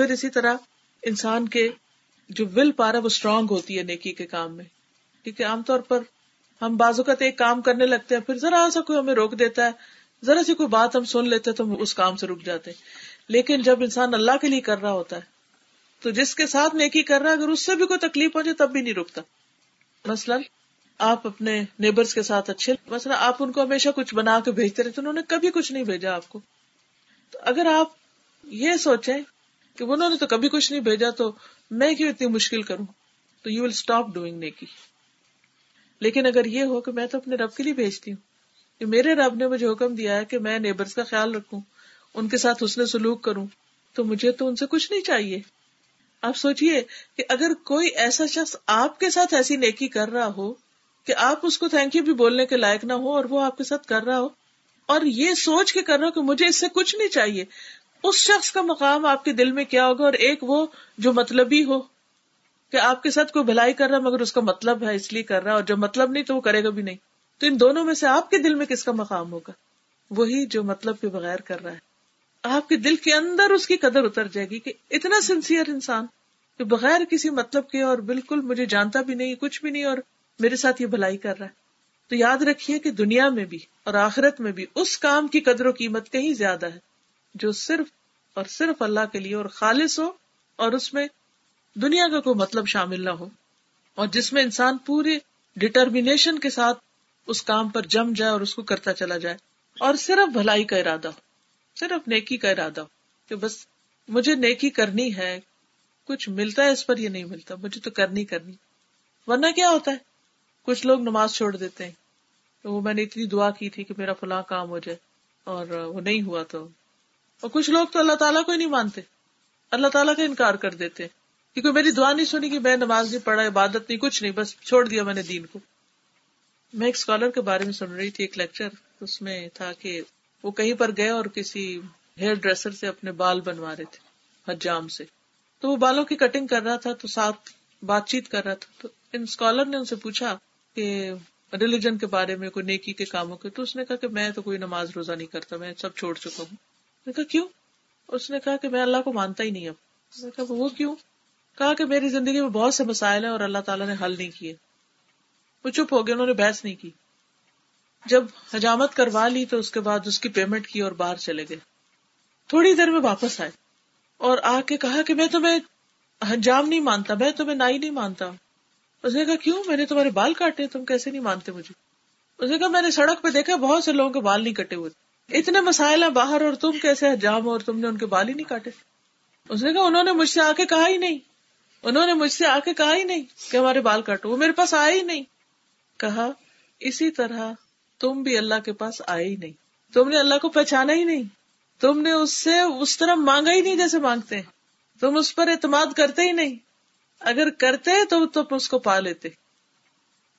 پھر اسی طرح انسان کے جو ول پاور وہ اسٹرانگ ہوتی ہے نیکی کے کام میں. کیونکہ عام طور پر ہم بعض اوقات ایک کام کرنے لگتے ہیں, پھر ذرا سا کوئی ہمیں روک دیتا ہے, ذرا سی کوئی بات ہم سن لیتے ہیں تو ہم اس کام سے رک جاتے ہیں. لیکن جب انسان اللہ کے لیے کر رہا ہوتا ہے تو جس کے ساتھ نیکی کر رہا ہے اگر اس سے بھی کوئی تکلیف پہنچے تب بھی نہیں رکتا. مثلاً آپ اپنے نیبرز کے ساتھ اچھے, مثلا آپ ان کو ہمیشہ کچھ بنا کے بھیجتے رہتے, انہوں نے کبھی کچھ نہیں بھیجا آپ کو. تو اگر آپ یہ سوچیں کہ انہوں نے تو کبھی کچھ نہیں بھیجا تو میں کیوں اتنی مشکل کروں, تو یو ول اسٹاپ ڈوئنگ نیکی. لیکن اگر یہ ہو کہ میں تو اپنے رب کے لیے بھیجتی ہوں, کہ میرے رب نے مجھے حکم دیا ہے کہ میں نیبرز کا خیال رکھوں, ان کے ساتھ حسن سلوک کروں, تو مجھے تو ان سے کچھ نہیں چاہیے. آپ سوچئے کہ اگر کوئی ایسا شخص آپ کے ساتھ ایسی نیکی کر رہا ہو کہ آپ اس کو تھینک یو بھی بولنے کے لائق نہ ہو, اور وہ آپ کے ساتھ کر رہا ہو اور یہ سوچ کے کر رہا ہو کہ مجھے اس سے کچھ نہیں چاہیے, اس شخص کا مقام آپ کے دل میں کیا ہوگا. اور ایک وہ جو مطلبی ہو کہ آپ کے ساتھ کوئی بھلائی کر رہا مگر اس کا مطلب ہے اس لیے کر رہا, اور جو مطلب نہیں تو وہ کرے گا بھی نہیں. تو ان دونوں میں سے آپ کے دل میں کس کا مقام ہوگا؟ وہی جو مطلب کے بغیر کر رہا ہے. آپ کے دل کے اندر اس کی قدر اتر جائے گی کہ اتنا سنسیئر انسان کہ بغیر کسی مطلب کے اور بالکل مجھے جانتا بھی نہیں, کچھ بھی نہیں, اور میرے ساتھ یہ بھلائی کر رہا ہے. تو یاد رکھیے کہ دنیا میں بھی اور آخرت میں بھی اس کام کی قدر و قیمت کہیں زیادہ ہے جو صرف اور صرف اللہ کے لیے اور خالص ہو, اور اس میں دنیا کا کوئی مطلب شامل نہ ہو, اور جس میں انسان پورے ڈٹرمینیشن کے ساتھ اس کام پر جم جائے اور اس کو کرتا چلا جائے, اور صرف بھلائی کا ارادہ ہو, صرف نیکی کا ارادہ ہو کہ بس مجھے نیکی کرنی ہے, کچھ ملتا ہے اس پر یہ نہیں ملتا, مجھے تو کرنی. ورنہ کیا ہوتا ہے, کچھ لوگ نماز چھوڑ دیتے ہیں, وہ میں نے اتنی دعا کی تھی کہ میرا فلاں کام ہو جائے اور وہ نہیں ہوا. تو اور کچھ لوگ تو اللہ تعالیٰ کو ہی نہیں مانتے, اللہ تعالیٰ کا انکار کر دیتے ہیں کیونکہ میری دعا نہیں سنی, کہ میں نماز نہیں پڑھا, عبادت نہیں, کچھ نہیں, بس چھوڑ دیا میں نے دین کو. میں ایک اسکالر کے بارے میں سن رہی تھی, ایک لیکچر اس میں تھا کہ وہ کہیں پر گئے اور کسی ہیئر ڈریسر سے اپنے بال بنوا رہے تھے, حجام سے. تو وہ بالوں کی کٹنگ کر رہا تھا, تو ساتھ بات چیت کر رہا تھا. تو ان اسکالر نے ان سے پوچھا کہ ریلیجن کے بارے میں, کوئی نیکی کے کاموں کے. تو اس نے کہا کہ میں تو کوئی نماز روزہ نہیں کرتا, میں سب چھوڑ چکا ہوں. میں نے کہا کیوں؟ اس نے کہا کہ میں اللہ کو مانتا ہی نہیں. اب میں نے کہا وہ کیوں؟ کہا کہ میری زندگی میں بہت سے مسائل ہیں اور اللہ تعالیٰ نے حل نہیں کیے. وہ چپ ہو گئے, انہوں نے بحث نہیں کی. جب حجامت کروا لی تو اس کے بعد اس کی پیمنٹ کی اور باہر چلے گئے. تھوڑی دیر میں واپس آئے اور آ کے کہا کہ میں تمہیں حجام نہیں مانتا, میں تمہیں نائی نہیں مانتا. اس نے کہا کیوں, میں نے تمہارے بال کاٹے, تم کیسے نہیں مانتے مجھے؟ اس نے کہا میں نے سڑک پہ دیکھا بہت سے لوگوں کے بال نہیں کٹے ہوئے, اتنے مسائل ہیں باہر اور تم کیسے حجام ہو اور تم نے ان کے بال ہی نہیں کاٹے. اس نے کہا انہوں نے مجھ سے آ کے کہا ہی نہیں, کہ ہمارے بال کاٹو, وہ میرے پاس آئے ہی نہیں. کہا اسی طرح تم بھی اللہ کے پاس آئے ہی نہیں, تم نے اللہ کو پہچانا ہی نہیں, تم نے اس سے اس طرح مانگا ہی نہیں جیسے مانگتے ہیں, تم اس پر اعتماد کرتے ہی نہیں, اگر کرتے تو تم اس کو پا لیتے.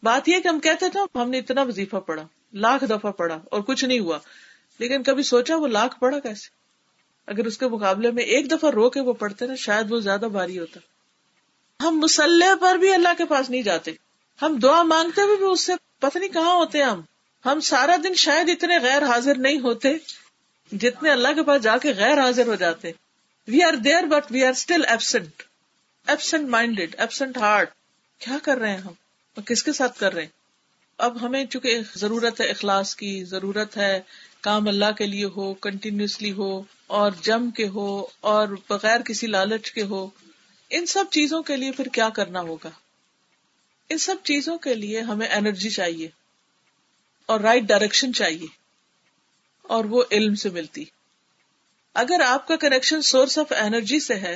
بات یہ کہ ہم کہتے تھے ہم نے اتنا وظیفہ پڑھا, لاکھ دفعہ پڑھا اور کچھ نہیں ہوا, لیکن کبھی سوچا وہ لاکھ پڑھا کیسے؟ اگر اس کے مقابلے میں ایک دفعہ رو کے وہ پڑھتے نا, شاید وہ زیادہ بھاری ہوتا. ہم مسلح پر بھی اللہ کے پاس نہیں جاتے, ہم دعا مانگتے ہوئے بھی اس سے پتہ نہیں کہاں ہوتے. ہم سارا دن شاید اتنے غیر حاضر نہیں ہوتے جتنے اللہ کے پاس جا کے غیر حاضر ہو جاتے. We are there but we are still absent, absent minded, absent heart. کیا کر رہے ہیں ہم اور کس کے ساتھ کر رہے ہیں؟ اب ہمیں چونکہ ضرورت ہے اخلاص کی, ضرورت ہے کام اللہ کے لیے ہو, کنٹینیوسلی ہو اور جم کے ہو اور بغیر کسی لالچ کے ہو. ان سب چیزوں کے لیے پھر کیا کرنا ہوگا؟ ان سب چیزوں کے لیے ہمیں انرجی چاہیے اور رائٹ ڈائریکشن چاہیے, اور وہ علم سے ملتی. اگر آپ کا کنیکشن سورس آف انرجی سے ہے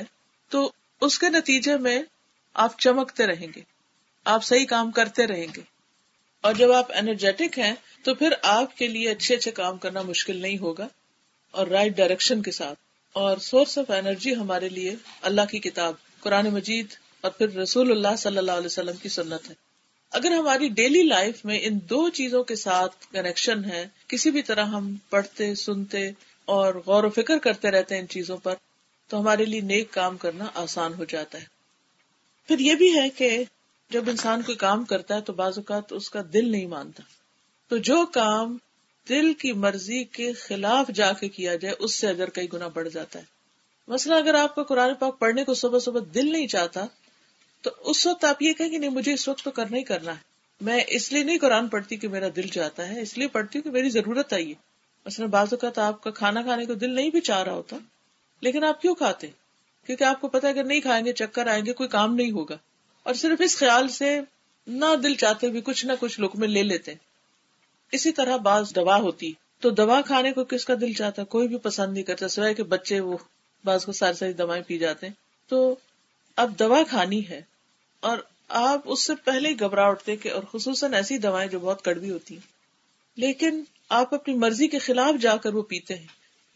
تو اس کے نتیجے میں آپ چمکتے رہیں گے, آپ صحیح کام کرتے رہیں گے, اور جب آپ انرجیٹک ہیں تو پھر آپ کے لیے اچھے اچھے کام کرنا مشکل نہیں ہوگا, اور رائٹ ڈائریکشن کے ساتھ. اور سورس آف انرجی ہمارے لیے اللہ کی کتاب قرآن مجید اور پھر رسول اللہ صلی اللہ علیہ وسلم کی سنت ہے. اگر ہماری ڈیلی لائف میں ان دو چیزوں کے ساتھ کنیکشن ہے, کسی بھی طرح ہم پڑھتے, سنتے اور غور و فکر کرتے رہتے ہیں ان چیزوں پر, تو ہمارے لیے نیک کام کرنا آسان ہو جاتا ہے. پھر یہ بھی ہے کہ جب انسان کوئی کام کرتا ہے تو بعض اوقات اس کا دل نہیں مانتا, تو جو کام دل کی مرضی کے خلاف جا کے کیا جائے اس سے اجر کئی گنا بڑھ جاتا ہے. مثلا اگر آپ کو قرآن پاک پڑھنے کو صبح صبح دل نہیں چاہتا تو اس وقت آپ یہ کہیں کہ نہیں, مجھے اس وقت تو کرنا ہی کرنا ہے. میں اس لیے نہیں قرآن پڑھتی کہ میرا دل چاہتا ہے, اس لیے پڑھتی ہوں کہ میری ضرورت آئی ہے. مثلا بعض اوقات آپ کا کھانا کھانے کو دل نہیں بھی چاہ رہا ہوتا, لیکن آپ کیوں کھاتے؟ کیونکہ آپ کو پتا ہے اگر نہیں کھائیں گے چکر آئیں گے, کوئی کام نہیں ہوگا, اور صرف اس خیال سے نہ دل چاہتے بھی کچھ نہ کچھ لقمے لے لیتے. اسی طرح بعض دوا ہوتی, تو دوا کھانے کو کس کا دل چاہتا؟ کوئی بھی پسند نہیں کرتا, سوائے کہ بچے وہ بعض کو ساری ساری دوائیں پی جاتے ہیں. تو اب دوا کھانی ہے اور آپ اس سے پہلے ہی گھبرا اٹھتے کہ, اور خصوصاً ایسی دوائیں جو بہت کڑوی ہوتی ہیں, لیکن آپ اپنی مرضی کے خلاف جا کر وہ پیتے ہیں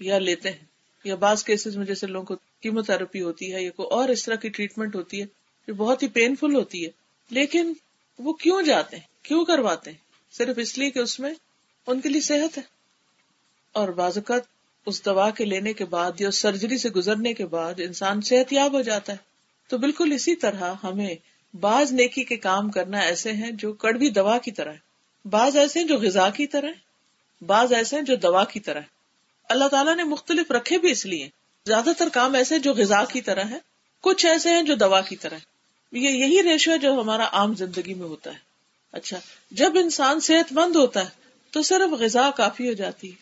یا لیتے ہیں. یا بعض کیسز میں جیسے لوگوں کو کیموتھراپی ہوتی ہے یا کوئی اور اس طرح کی ٹریٹمنٹ ہوتی ہے جو بہت ہی پین فل ہوتی ہے, لیکن وہ کیوں جاتے ہیں, کیوں کرواتے ہیں؟ صرف اس لیے کہ اس میں ان کے لیے صحت ہے. اور بعض اوقات اس دوا کے لینے کے بعد یا سرجری سے گزرنے کے بعد انسان صحت یاب ہو جاتا ہے. تو بالکل اسی طرح ہمیں بعض نیکی کے کام کرنا ایسے ہیں جو کڑوی دوا کی طرح ہے, بعض ایسے ہیں جو غذا کی طرح ہے, بعض ایسے ہیں جو دوا کی طرح ہے. اللہ تعالیٰ نے مختلف رکھے بھی اس لیے. زیادہ تر کام ایسے جو غذا کی طرح ہے, کچھ ایسے ہیں جو دوا کی طرح ہے. یہی ریشو ہے جو ہمارا عام زندگی میں ہوتا ہے. اچھا, جب انسان صحت مند ہوتا ہے تو صرف غذا کافی ہو جاتی ہے,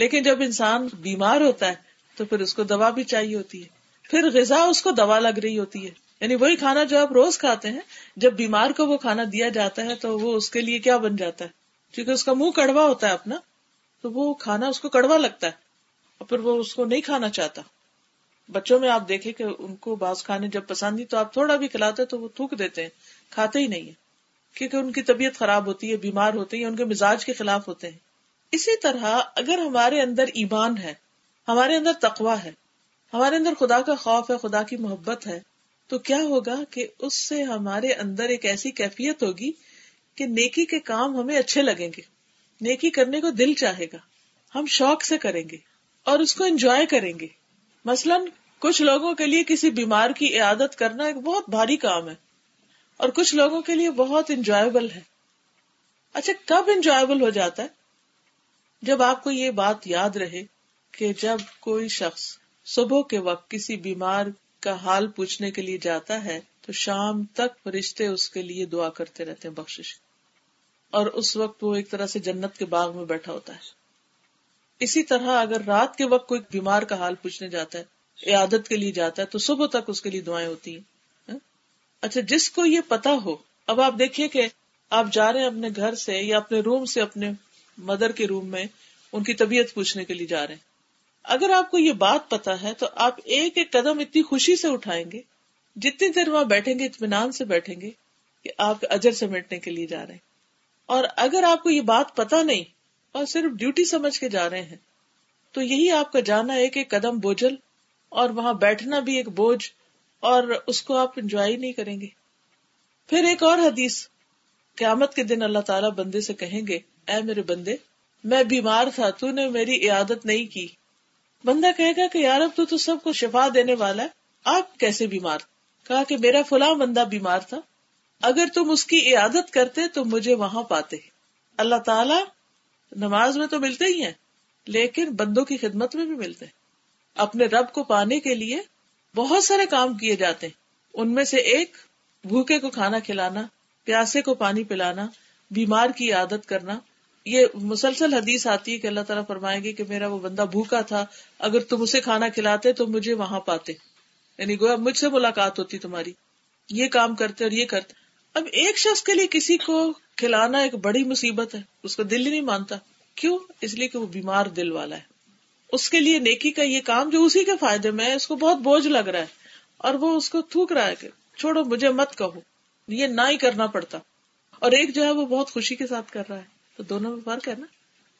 لیکن جب انسان بیمار ہوتا ہے تو پھر اس کو دوا بھی چاہیے ہوتی ہے, پھر غذا اس کو دوا لگ رہی ہوتی ہے. یعنی وہی کھانا جو آپ روز کھاتے ہیں, جب بیمار کو وہ کھانا دیا جاتا ہے تو وہ اس کے لیے کیا بن جاتا ہے؟ کیونکہ اس کا منہ کڑوا ہوتا ہے اپنا, تو وہ کھانا اس کو کڑوا لگتا ہے اور پھر وہ اس کو نہیں کھانا چاہتا. بچوں میں آپ دیکھیں کہ ان کو بعض کھانے جب پسند نہیں تو آپ تھوڑا بھی کھلاتے تو وہ تھوک دیتے ہیں, کھاتے ہی نہیں ہے, کیونکہ ان کی طبیعت خراب ہوتی ہے, بیمار ہوتے ہیں, ان کے مزاج کے خلاف ہوتے ہیں. اسی طرح اگر ہمارے اندر ایمان ہے, ہمارے اندر تقوی ہے, ہمارے اندر خدا کا خوف ہے, خدا کی محبت ہے, تو کیا ہوگا کہ اس سے ہمارے اندر ایک ایسی کیفیت ہوگی کہ نیکی کے کام ہمیں اچھے لگیں گے, نیکی کرنے کو دل چاہے گا, ہم شوق سے کریں گے اور اس کو انجوائے کریں گے. مثلاً کچھ لوگوں کے لیے کسی بیمار کی عیادت کرنا ایک بہت بھاری کام ہے اور کچھ لوگوں کے لیے بہت انجوائیبل ہے. اچھا, کب انجوائیبل ہو جاتا ہے؟ جب آپ کو یہ بات یاد رہے کہ جب کوئی شخص صبح کے وقت کسی بیمار کا حال پوچھنے کے لیے جاتا ہے تو شام تک فرشتے اس کے لیے دعا کرتے رہتے ہیں بخشش, اور اس وقت وہ ایک طرح سے جنت کے باغ میں بیٹھا ہوتا ہے. اسی طرح اگر رات کے وقت کوئی بیمار کا حال پوچھنے جاتا ہے, عیادت کے لیے جاتا ہے, تو صبح تک اس کے لیے دعائیں ہوتی ہیں. اچھا, جس کو یہ پتا ہو, اب آپ دیکھیے کہ آپ جا رہے ہیں اپنے گھر سے یا اپنے روم سے اپنے مدر کے روم میں ان کی طبیعت پوچھنے کے لیے جا رہے ہیں, اگر آپ کو یہ بات پتا ہے تو آپ ایک ایک قدم اتنی خوشی سے اٹھائیں گے, جتنی دیر وہاں بیٹھیں گے اطمینان سے بیٹھیں گے کہ آپ اجر سمیٹنے کے لیے جا رہے ہیں. اور اگر آپ کو یہ بات پتا نہیں اور صرف ڈیوٹی سمجھ کے جا رہے ہیں تو یہی آپ کا جانا ایک ایک قدم بوجھل, اور وہاں بیٹھنا بھی ایک بوجھ, اور اس کو آپ انجوائے نہیں کریں گے. پھر ایک اور حدیث, قیامت کے دن اللہ تعالیٰ بندے سے کہیں گے, اے میرے بندے, میں بیمار تھا, تو نے میری عیادت نہیں کی. بندہ کہے گا کہ یار اب تو سب کو شفا دینے والا ہے, آپ کیسے بیمار؟ کہا کہ میرا فلاں بندہ بیمار تھا, اگر تم اس کی عیادت کرتے تو مجھے وہاں پاتے. اللہ تعالیٰ نماز میں تو ملتے ہی ہیں, لیکن بندوں کی خدمت میں بھی ملتے ہیں. اپنے رب کو پانے کے لیے بہت سارے کام کیے جاتے ہیں, ان میں سے ایک بھوکے کو کھانا کھلانا, پیاسے کو پانی پلانا, بیمار کی عیادت کرنا. یہ مسلسل حدیث آتی ہے کہ اللہ تعالیٰ فرمائیں گے کہ میرا وہ بندہ بھوکا تھا, اگر تم اسے کھانا کھلاتے تو مجھے وہاں پاتے. یعنی گویا مجھ سے ملاقات ہوتی تمہاری, یہ کام کرتے اور یہ کرتے. اب ایک شخص کے لیے کسی کو کھلانا ایک بڑی مصیبت ہے, اس کو دل ہی نہیں مانتا. کیوں؟ اس لیے کہ وہ بیمار دل والا ہے. اس کے لیے نیکی کا یہ کام جو اسی کے فائدے میں ہے, اس کو بہت بوجھ لگ رہا ہے اور وہ اس کو تھوک رہا ہے کہ چھوڑو مجھے مت کہو, یہ نہ ہی کرنا پڑتا. اور ایک جو ہے وہ بہت خوشی کے ساتھ کر رہا ہے, تو دونوں میں فرق ہے نا.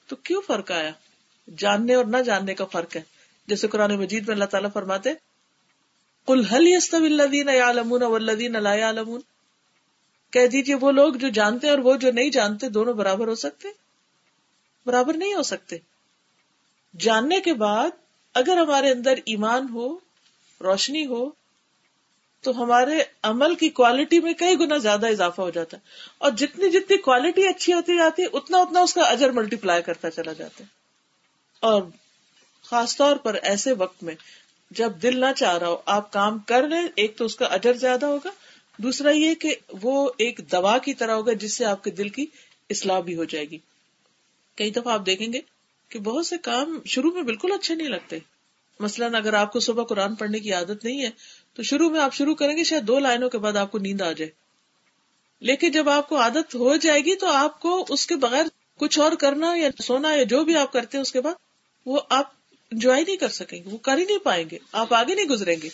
تو کیوں فرق آیا؟ جاننے اور نہ جاننے کا فرق ہے. جیسے قرآن مجید میں اللہ تعالیٰ فرماتے, قُلْ هَلْ يَسْتَوِي الَّذِينَ يَعْلَمُونَ وَالَّذِينَ لَا يَعْلَمُونَ, کہہ دیجئے وہ لوگ جو جانتے اور وہ جو نہیں جانتے دونوں برابر ہو سکتے؟ برابر نہیں ہو سکتے. جاننے کے بعد اگر ہمارے اندر ایمان ہو, روشنی ہو, تو ہمارے عمل کی کوالٹی میں کئی گنا زیادہ اضافہ ہو جاتا ہے, اور جتنی جتنی کوالٹی اچھی ہوتی جاتی ہے اتنا اتنا اس کا اجر ملٹی پلائی کرتا چلا جاتا ہے. اور خاص طور پر ایسے وقت میں جب دل نہ چاہ رہا ہو آپ کام کر لیں, ایک تو اس کا اجر زیادہ ہوگا, دوسرا یہ کہ وہ ایک دوا کی طرح ہوگا جس سے آپ کے دل کی اصلاح بھی ہو جائے گی. کئی دفعہ آپ دیکھیں گے کہ بہت سے کام شروع میں بالکل اچھے نہیں لگتے. مثلاً اگر آپ کو صبح قرآن پڑھنے کی عادت نہیں ہے تو شروع میں آپ شروع کریں گے, شاید 2 لائنوں کے بعد آپ کو نیند آ جائے, لیکن جب آپ کو عادت ہو جائے گی تو آپ کو اس کے بغیر کچھ اور کرنا یا سونا یا جو بھی آپ کرتے ہیں اس کے بعد وہ آپ انجوائے نہیں کر سکیں گے, وہ کر ہی نہیں پائیں گے, آپ آگے نہیں گزریں گے.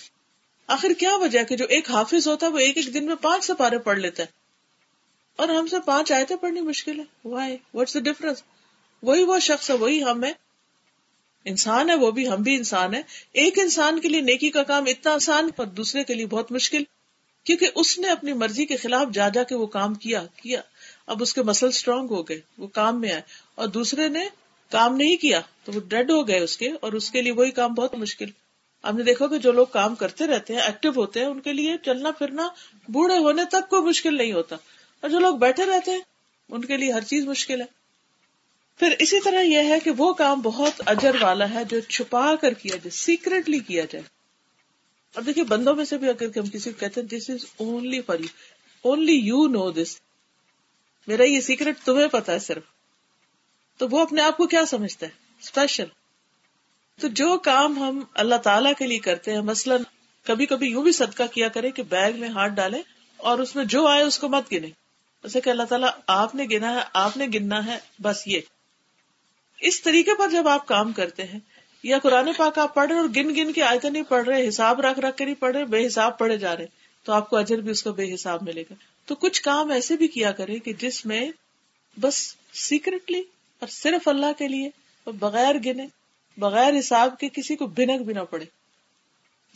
آخر کیا وجہ ہے کہ جو ایک حافظ ہوتا ہے وہ ایک ایک دن میں 5 سپارے پڑھ لیتا ہے, اور ہم سے 5 آیتیں پڑھنی مشکل ہے. Why? What's the difference? وہی وہ شخص ہے, وہی ہم ہے, انسان ہے, وہ بھی ہم بھی انسان ہیں. ایک انسان کے لیے نیکی کا کام اتنا آسان پر دوسرے کے لیے بہت مشکل, کیونکہ اس نے اپنی مرضی کے خلاف جا کے وہ کام کیا. اب اس کے مسل اسٹرانگ ہو گئے, وہ کام میں آئے, اور دوسرے نے کام نہیں کیا تو وہ ڈیڈ ہو گئے اس کے, اور اس کے لیے وہی کام بہت مشکل. آپ نے دیکھا کہ جو لوگ کام کرتے رہتے ہیں, ایکٹیو ہوتے ہیں, ان کے لیے چلنا پھرنا بوڑھے ہونے تک کوئی مشکل نہیں ہوتا, اور جو لوگ بیٹھے رہتے ہیں ان کے لیے ہر چیز مشکل ہے. پھر اسی طرح یہ ہے کہ وہ کام بہت اجر والا ہے جو چھپا کر کیا جائے, سیکرٹلی کیا جائے. اب دیکھیں بندوں میں سے بھی اگر ہم کسی کو کہتے ہیں this is only for you, only you know this, میرا یہ سیکرٹ تمہیں پتا ہے صرف, تو وہ اپنے آپ کو کیا سمجھتا ہے, اسپیشل. تو جو کام ہم اللہ تعالیٰ کے لیے کرتے ہیں, مثلا کبھی کبھی یوں بھی صدقہ کیا کریں کہ بیگ میں ہاتھ ڈالیں اور اس میں جو آئے اس کو مت گنیں, جیسے کہ اللہ تعالیٰ آپ نے گنا ہے, آپ نے گننا ہے, بس یہ. اس طریقے پر جب آپ کام کرتے ہیں, یا قرآن پاک آپ پڑھ رہے اور گن گن کے آیتیں نہیں پڑھ رہے, حساب رکھ رکھ کے نہیں پڑھ رہے, بے حساب پڑھے جا رہے, تو آپ کو اجر بھی اس کا بے حساب ملے گا. تو کچھ کام ایسے بھی کیا کریں کہ جس میں بس سیکرٹلی اور صرف اللہ کے لیے, اور بغیر گنے بغیر حساب کے, کسی کو بھنک بھی نہ پڑے.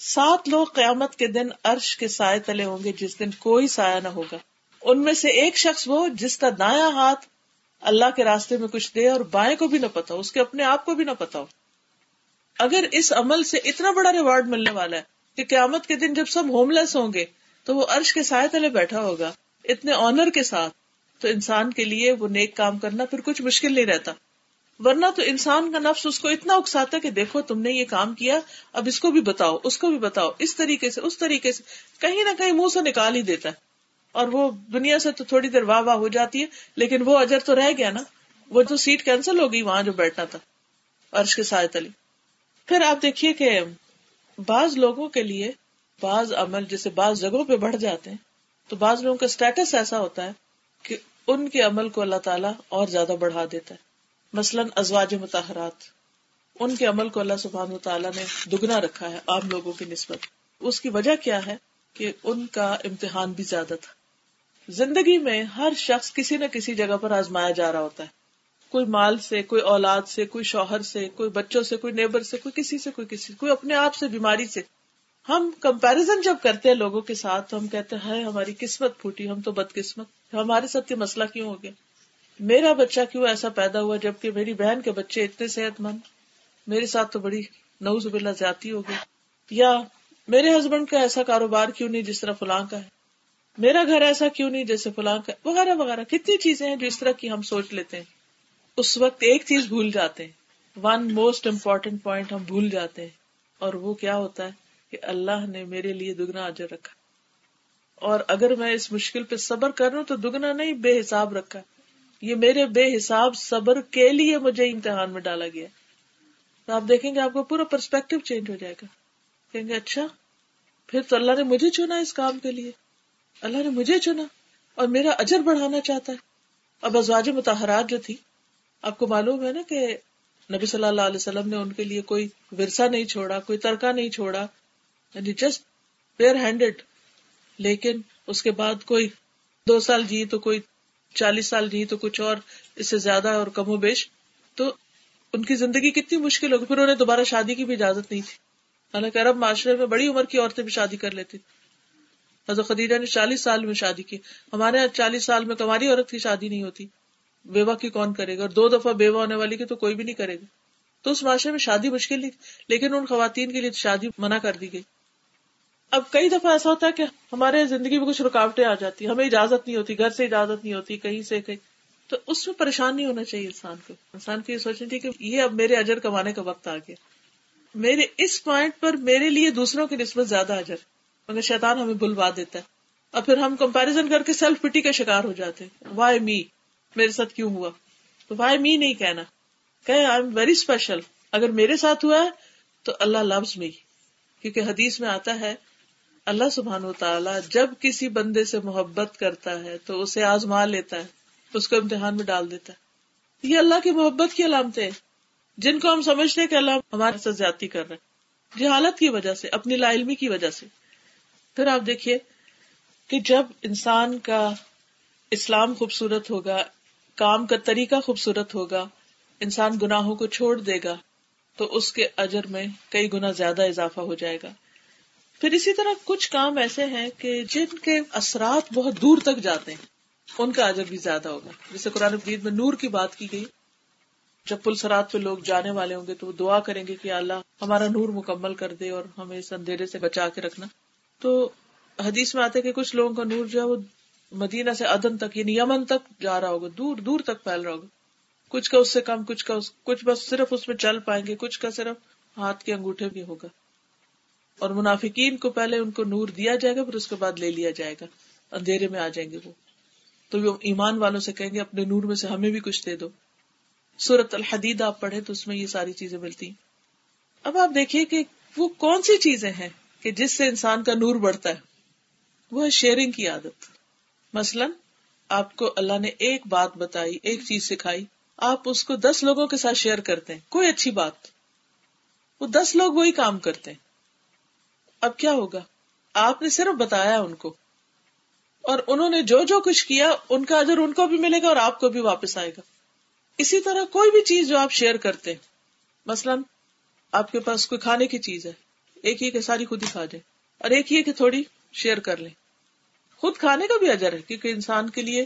7 لوگ قیامت کے دن عرش کے سائے تلے ہوں گے جس دن کوئی سایہ نہ ہوگا. ان میں سے ایک شخص وہ جس کا دایاں ہاتھ اللہ کے راستے میں کچھ دے اور بائیں کو بھی نہ پتا ہو, اس کے اپنے آپ کو بھی نہ پتا ہو. اگر اس عمل سے اتنا بڑا ریوارڈ ملنے والا ہے کہ قیامت کے دن جب سب ہوم لیس ہوں گے تو وہ عرش کے سائے تلے بیٹھا ہوگا اتنے آنر کے ساتھ, تو انسان کے لیے وہ نیک کام کرنا پھر کچھ مشکل نہیں رہتا. ورنہ تو انسان کا نفس اس کو اتنا اکساتا کہ دیکھو تم نے یہ کام کیا, اب اس کو بھی بتاؤ, اس کو بھی بتاؤ, اس طریقے سے اس طریقے سے, کہیں نہ کہیں منہ سے نکال ہی دیتا ہے. اور وہ دنیا سے تو تھوڑی دیر واہ واہ ہو جاتی ہے, لیکن وہ اجر تو رہ گیا نا, وہ تو سیٹ کینسل ہو گئی وہاں جو بیٹھنا تھا عرش کے سائے تلے. پھر آپ دیکھیے کہ بعض لوگوں کے لیے بعض عمل جیسے بعض جگہوں پہ بڑھ جاتے ہیں, تو بعض لوگوں کا سٹیٹس ایسا ہوتا ہے کہ ان کے عمل کو اللہ تعالیٰ اور زیادہ بڑھا دیتا ہے. مثلاً ازواج مطہرات, ان کے عمل کو اللہ سبحانہ و تعالیٰ نے دگنا رکھا ہے عام لوگوں کی نسبت. اس کی وجہ کیا ہے کہ ان کا امتحان بھی زیادہ تھا. زندگی میں ہر شخص کسی نہ کسی جگہ پر آزمایا جا رہا ہوتا ہے, کوئی مال سے, کوئی اولاد سے, کوئی شوہر سے, کوئی بچوں سے, کوئی نیبر سے, کوئی کسی سے, کوئی کسی, کوئی اپنے آپ سے, بیماری سے. ہم کمپیرزن جب کرتے ہیں لوگوں کے ساتھ تو ہم کہتے ہیں ہماری قسمت پھوٹی, ہم تو بدقسمت, ہمارے ساتھ یہ مسئلہ کیوں ہو گیا, میرا بچہ کیوں ایسا پیدا ہوا جبکہ میری بہن کے بچے اتنے صحت مند, میرے ساتھ تو بڑی نعوذ باللہ زیادتی ہو گئی, یا میرے ہسبینڈ کا ایسا کاروبار کیوں نہیں جس طرح فلاں کا ہے, میرا گھر ایسا کیوں نہیں جیسے فلاں کا, وغیرہ وغیرہ. کتنی چیزیں ہیں جو اس طرح کی ہم سوچ لیتے ہیں. اس وقت ایک چیز بھول جاتے ہیں, 1 most important point ہم بھول جاتے ہیں, اور وہ کیا ہوتا ہے کہ اللہ نے میرے لیے دگنا اجر رکھا, اور اگر میں اس مشکل پہ صبر کر رہا ہوں تو دگنا نہیں بے حساب رکھا, یہ میرے بے حساب صبر کے لیے مجھے امتحان میں ڈالا گیا. تو آپ دیکھیں گے آپ کا پورا پرسپیکٹو چینج ہو جائے گا, کہیں گے اچھا پھر تو اللہ نے مجھے چنا اس کام کے لیے, اللہ نے مجھے چنا اور میرا اجر بڑھانا چاہتا ہے. اب ازواج مطہرات جو تھی آپ کو معلوم ہے نا کہ نبی صلی اللہ علیہ وسلم نے ان کے لیے کوئی ورثہ نہیں چھوڑا, کوئی ترکہ نہیں چھوڑا, جسٹ بیئر ہینڈڈ. لیکن اس کے بعد کوئی 2 سال جی تو کوئی 40 سال جی تو کچھ اور اس سے زیادہ اور کم و بیش, تو ان کی زندگی کتنی مشکل ہوگی. پھر انہیں دوبارہ شادی کی بھی اجازت نہیں تھی, حالانکہ عرب معاشرے میں بڑی عمر کی عورتیں بھی شادی کر لیتی. حضرت خدیجہ نے 40 سال میں شادی کی. ہمارے یہاں 40 سال میں کماری عورت کی شادی نہیں ہوتی, بیوہ کی کون کرے گا, اور 2 دفعہ بیوہ ہونے والی کی تو کوئی بھی نہیں کرے گا. تو اس معاشرے میں شادی مشکل نہیں, لیکن ان خواتین کے لیے شادی منع کر دی گئی. اب کئی دفعہ ایسا ہوتا ہے کہ ہمارے زندگی میں کچھ رکاوٹیں آ جاتی ہیں, ہمیں اجازت نہیں ہوتی, گھر سے اجازت نہیں ہوتی, کہیں سے کہیں, تو اس میں پریشان نہیں ہونا چاہیے انسان کو. انسان کو یہ سوچنا چاہیے کہ یہ اب میرے اجر کمانے کا وقت آ گیا, میرے اس پوائنٹ پر میرے لیے دوسروں کی نسبت زیادہ اجر، مگر شیطان ہمیں بلوا دیتا ہے اور پھر ہم کمپیریزن کر کے سیلف پٹی کا شکار ہو جاتے ہیں. وائی می، میرے ساتھ کیوں ہوا؟ تو وائی می نہیں کہنا، کہ آئی ایم ویری اسپیشل. اگر میرے ساتھ ہوا ہے تو اللہ لوز می، کیونکہ حدیث میں آتا ہے اللہ سبحانہ و تعالیٰ جب کسی بندے سے محبت کرتا ہے تو اسے آزما لیتا ہے، اس کو امتحان میں ڈال دیتا ہے. یہ اللہ کی محبت کی علامتیں، جن کو ہم سمجھتے ہیں کہ اللہ ہمارے ساتھ زیادتی کر رہے ہیں، جہالت کی وجہ سے، اپنی لا علمی کی وجہ سے. پھر آپ دیکھیے کہ جب انسان کا اسلام خوبصورت ہوگا، کام کا طریقہ خوبصورت ہوگا، انسان گناہوں کو چھوڑ دے گا تو اس کے اجر میں کئی گنا زیادہ اضافہ ہو جائے گا. پھر اسی طرح کچھ کام ایسے ہیں کہ جن کے اثرات بہت دور تک جاتے ہیں، ان کا اجر بھی زیادہ ہوگا. جیسے قرآن مجید میں نور کی بات کی گئی، جب پل صراط پہ لوگ جانے والے ہوں گے تو وہ دعا کریں گے کہ اللہ ہمارا نور مکمل کر دے اور ہمیں اس اندھیرے سے بچا کے رکھنا. تو حدیث میں آتے کہ کچھ لوگوں کا نور جو ہے وہ مدینہ سے عدن تک یعنی یمن تک جا رہا ہوگا، دور دور تک پھیل رہا ہوگا. کچھ کا اس سے کم، کچھ کا کچھ بس صرف اس میں چل پائیں گے، کچھ کا صرف ہاتھ کے انگوٹھے بھی ہوگا. اور منافقین کو پہلے ان کو نور دیا جائے گا، پھر اس کے بعد لے لیا جائے گا، اندھیرے میں آ جائیں گے. وہ تو ایمان والوں سے کہیں گے اپنے نور میں سے ہمیں بھی کچھ دے دو. سورت الحدید آپ پڑھیں تو اس میں یہ ساری چیزیں ملتی. اب آپ دیکھیں کہ وہ کون سی چیزیں ہیں کہ جس سے انسان کا نور بڑھتا ہے. وہ ہے شیئرنگ کی عادت. مثلا آپ کو اللہ نے ایک بات بتائی، ایک چیز سکھائی، آپ اس کو 10 لوگوں کے ساتھ شیئر کرتے ہیں. کوئی اچھی بات، وہ 10 لوگ وہی کام کرتے ہیں. اب کیا ہوگا؟ آپ نے صرف بتایا ان کو، اور انہوں نے جو جو کچھ کیا ان کا اجر ان کو بھی ملے گا اور آپ کو بھی واپس آئے گا. اسی طرح کوئی بھی چیز جو آپ شیئر کرتے ہیں، مثلا آپ کے پاس کوئی کھانے کی چیز ہے، ایک یہ کہ ساری خود ہی کھا جائیں اور ایک یہ کہ تھوڑی شیئر کر لیں. خود کھانے کا بھی اجر ہے کیونکہ انسان کے لیے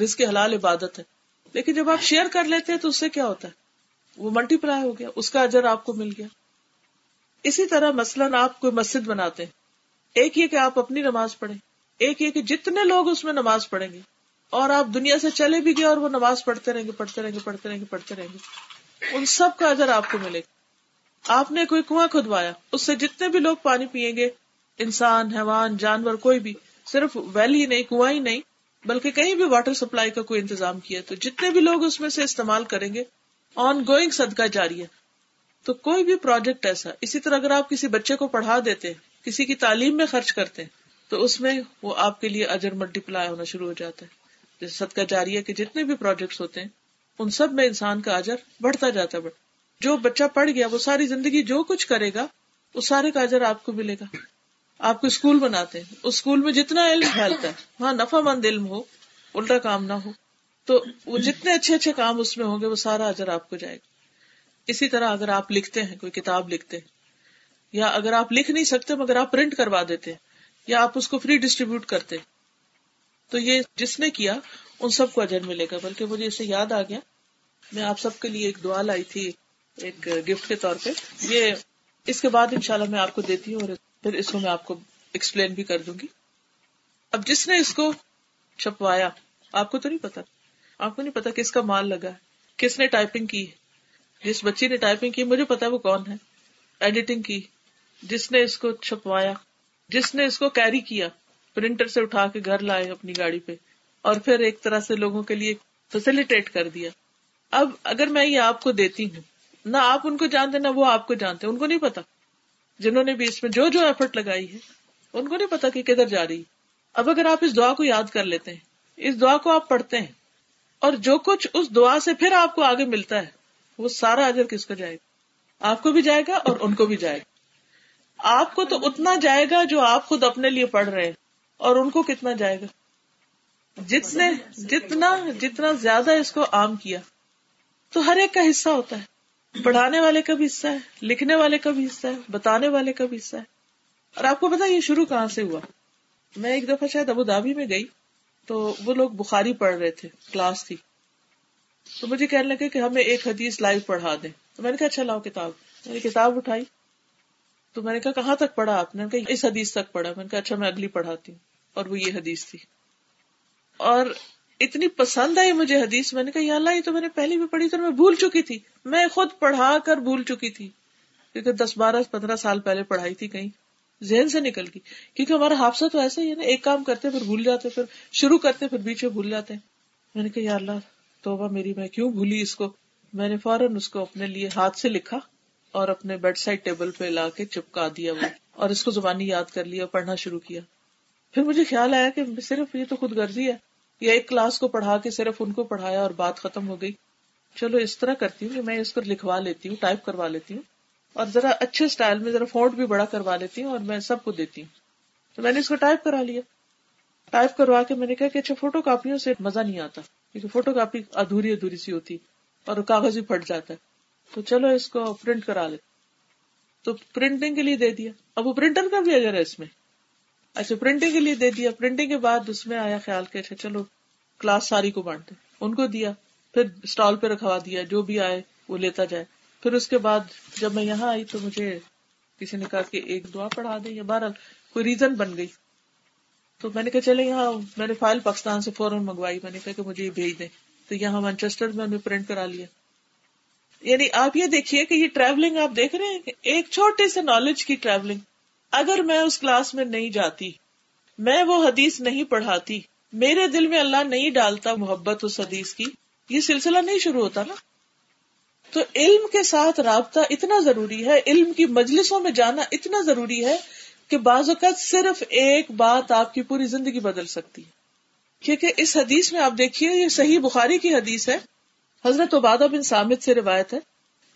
رزق حلال عبادت ہے، لیکن جب آپ شیئر کر لیتے ہیں تو اس سے کیا ہوتا ہے؟ وہ ملٹی پلائی ہو گیا، اس کا اجر آپ کو مل گیا. اسی طرح مثلا آپ کوئی مسجد بناتے ہیں، ایک یہ کہ آپ اپنی نماز پڑھیں، ایک یہ کہ جتنے لوگ اس میں نماز پڑھیں گے، اور آپ دنیا سے چلے بھی گئے اور وہ نماز پڑھتے رہیں گے، ان سب کا اجر آپ کو ملے گا. آپ نے کوئی کنواں کھدوایا، اس سے جتنے بھی لوگ پانی پیئیں گے، انسان، حیوان، جانور، کوئی بھی، صرف ویل ہی نہیں، کنواں ہی نہیں، بلکہ کہیں بھی واٹر سپلائی کا کوئی انتظام کیا تو جتنے بھی لوگ اس میں سے استعمال کریں گے، آن گوئنگ صدقہ جاری ہے. تو کوئی بھی پروجیکٹ ایسا. اسی طرح اگر آپ کسی بچے کو پڑھا دیتے ہیں، کسی کی تعلیم میں خرچ کرتے ہیں، تو اس میں وہ آپ کے لیے اجر ملٹی پلائی ہونا شروع ہو جاتا ہے. جیسے صدقہ جاریہ کے جتنے بھی پروجیکٹس ہوتے ہیں، ان سب میں انسان کا اجر بڑھتا جاتا ہے. جو بچہ پڑھ گیا، وہ ساری زندگی جو کچھ کرے گا، اس سارے کا اجر آپ کو ملے گا. آپ کو اسکول بناتے ہیں، اس اسکول میں جتنا علم پھیلتا ہے، وہاں نفع مند علم ہو، الٹا کام نہ ہو، تو وہ جتنے اچھے اچھے کام اس میں ہوں گے، وہ سارا اجر آپ کو جائے گا. اسی طرح اگر آپ لکھتے ہیں، کوئی کتاب لکھتے ہیں، یا اگر آپ لکھ نہیں سکتے مگر آپ پرنٹ کروا دیتے ہیں، یا آپ اس کو فری ڈسٹریبیوٹ کرتے ہیں، تو یہ جس نے کیا ان سب کو اجر ملے گا. بلکہ مجھے اسے یاد آ گیا، میں آپ سب کے لیے ایک دعا لائی تھی ایک گفٹ کے طور پہ. یہ اس کے بعد انشاءاللہ میں آپ کو دیتی ہوں اور پھر اس کو میں آپ کو ایکسپلین بھی کر دوں گی. اب جس نے اس کو چھپوایا، آپ کو تو نہیں پتا، آپ کو نہیں پتا کس کا مال لگا ہے، کس نے ٹائپنگ کی، جس بچی نے ٹائپنگ کی مجھے پتا وہ کون ہے، ایڈیٹنگ کی، جس نے اس کو چھپوایا، جس نے اس کو کیری کیا، پرنٹر سے اٹھا کے گھر لائے اپنی گاڑی پہ، اور پھر ایک طرح سے لوگوں کے لیے فیسیلیٹیٹ کر دیا. اب اگر میں یہ آپ کو دیتی ہوں، نہ آپ ان کو جانتے نہ وہ آپ کو جانتے، ان کو نہیں پتا، جنہوں نے بھی اس میں جو جو ایفرٹ لگائی ہے ان کو نہیں پتا کہ کدھر جا رہی. اب اگر آپ اس دعا کو یاد کر لیتے ہیں، اس دعا کو آپ پڑھتے ہیں، اور جو کچھ اس دعا سے پھر آپ کو آگے ملتا ہے، وہ سارا اجر کس کو جائے گا؟ آپ کو بھی جائے گا اور ان کو بھی جائے گا. آپ کو تو اتنا جائے گا جو آپ خود اپنے لیے پڑھ رہے ہیں، اور ان کو کتنا جائے گا؟ جتنے جتنا زیادہ اس کو عام کیا. تو ہر ایک کا حصہ ہوتا ہے، پڑھانے والے کا بھی حصہ ہے، لکھنے والے کا بھی حصہ ہے، بتانے والے کا بھی حصہ ہے. اور آپ کو پتا یہ شروع کہاں سے ہوا؟ میں ایک دفعہ شاید ابو دھابی میں گئی تو وہ لوگ بخاری پڑھ رہے تھے، کلاس تھی، تو مجھے کہنے لگے کہ ہمیں ایک حدیث لائیو پڑھا دیں. تو میں نے کہا اچھا لاؤ کتاب. میں نے کتاب اٹھائی تو میں نے کہا کہاں تک پڑھا آپ نے؟ کہا اس حدیث تک پڑھا. میں نے کہا اچھا میں اگلی پڑھاتی ہوں، اور وہ یہ حدیث تھی، اور اتنی پسند آئی مجھے حدیث. میں نے کہا یا اللہ، یہ تو میں نے پہلے بھی پڑھی تو میں بھول چکی تھی، میں خود پڑھا کر بھول چکی تھی. کیونکہ 10-12-15 سال پہلے پڑھائی تھی کہیں ذہن سے نکل گئی، کیونکہ ہمارا حافظہ تو ایسا ہی ہے نا، ایک کام کرتے پھر بھول جاتے، پھر شروع کرتے پھر بیچ میں بھول جاتے ہیں۔ میں نے کہا یا اللہ توبہ میری، میں کیوں بھولی اس کو۔ میں نے فوراً اس کو اپنے لیے ہاتھ سے لکھا اور اپنے بیڈ سائڈ ٹیبل پہ لا کے چپکا دیا وہ، اور اس کو زبانی یاد کر لیا اور پڑھنا شروع کیا۔ پھر مجھے خیال آیا کہ صرف یہ تو خود غرضی ہے، یا ایک کلاس کو پڑھا کے صرف ان کو پڑھایا اور بات ختم ہو گئی۔ چلو اس طرح کرتی ہوں کہ میں اس کو لکھوا لیتی ہوں، ٹائپ کروا لیتی ہوں، اور ذرا اچھے سٹائل میں، ذرا فونٹ بھی بڑا کروا لیتی ہوں اور میں سب کو دیتی ہوں۔ تو میں نے اس کو ٹائپ کرا لیا، ٹائپ کروا کے میں نے کہا کہ اچھا فوٹو کاپیوں سے مزہ نہیں آتا، کیونکہ فوٹو کاپی ادھوری سی ہوتی اور کاغذ بھی پھٹ جاتا ہے، تو چلو اس کو پرنٹ کرا لیتے، تو پرنٹنگ کے لیے دے دیا۔ اب وہ پرنٹر کا بھی اجر ہے اس میں، اچھا پرنٹنگ کے لیے دے دیا۔ پرنٹنگ کے بعد اس میں آیا خیال کہ اچھا چلو کلاس ساری کو بانٹ دیں، ان کو دیا، پھر اسٹال پہ رکھوا دیا، جو بھی آئے وہ لیتا جائے۔ پھر اس کے بعد جب میں یہاں آئی تو مجھے کسی نے کہا کہ ایک دعا پڑھا دیں، یا بہرحال کوئی ریزن بن گئی، تو میں نے کہا چلے یہاں، میں نے فائل پاکستان سے فوراً منگوائی، میں نے کہا کہ مجھے یہ بھیج دیں، تو یہاں مانچسٹر میں ہم نے پرنٹ کرا لیا۔ یعنی آپ یہ دیکھیے کہ یہ ٹریولنگ آپ دیکھ رہے ہیں، ایک چھوٹے سے نالج کی ٹریولنگ۔ اگر میں اس کلاس میں نہیں جاتی، میں وہ حدیث نہیں پڑھاتی، میرے دل میں اللہ نہیں ڈالتا محبت اس حدیث کی، یہ سلسلہ نہیں شروع ہوتا نا۔ تو علم کے ساتھ رابطہ اتنا ضروری ہے، علم کی مجلسوں میں جانا اتنا ضروری ہے کہ بعض اوقات صرف ایک بات آپ کی پوری زندگی بدل سکتی ہے۔ کیونکہ اس حدیث میں آپ دیکھیے، یہ صحیح بخاری کی حدیث ہے، حضرت عبادہ بن صامت سے روایت ہے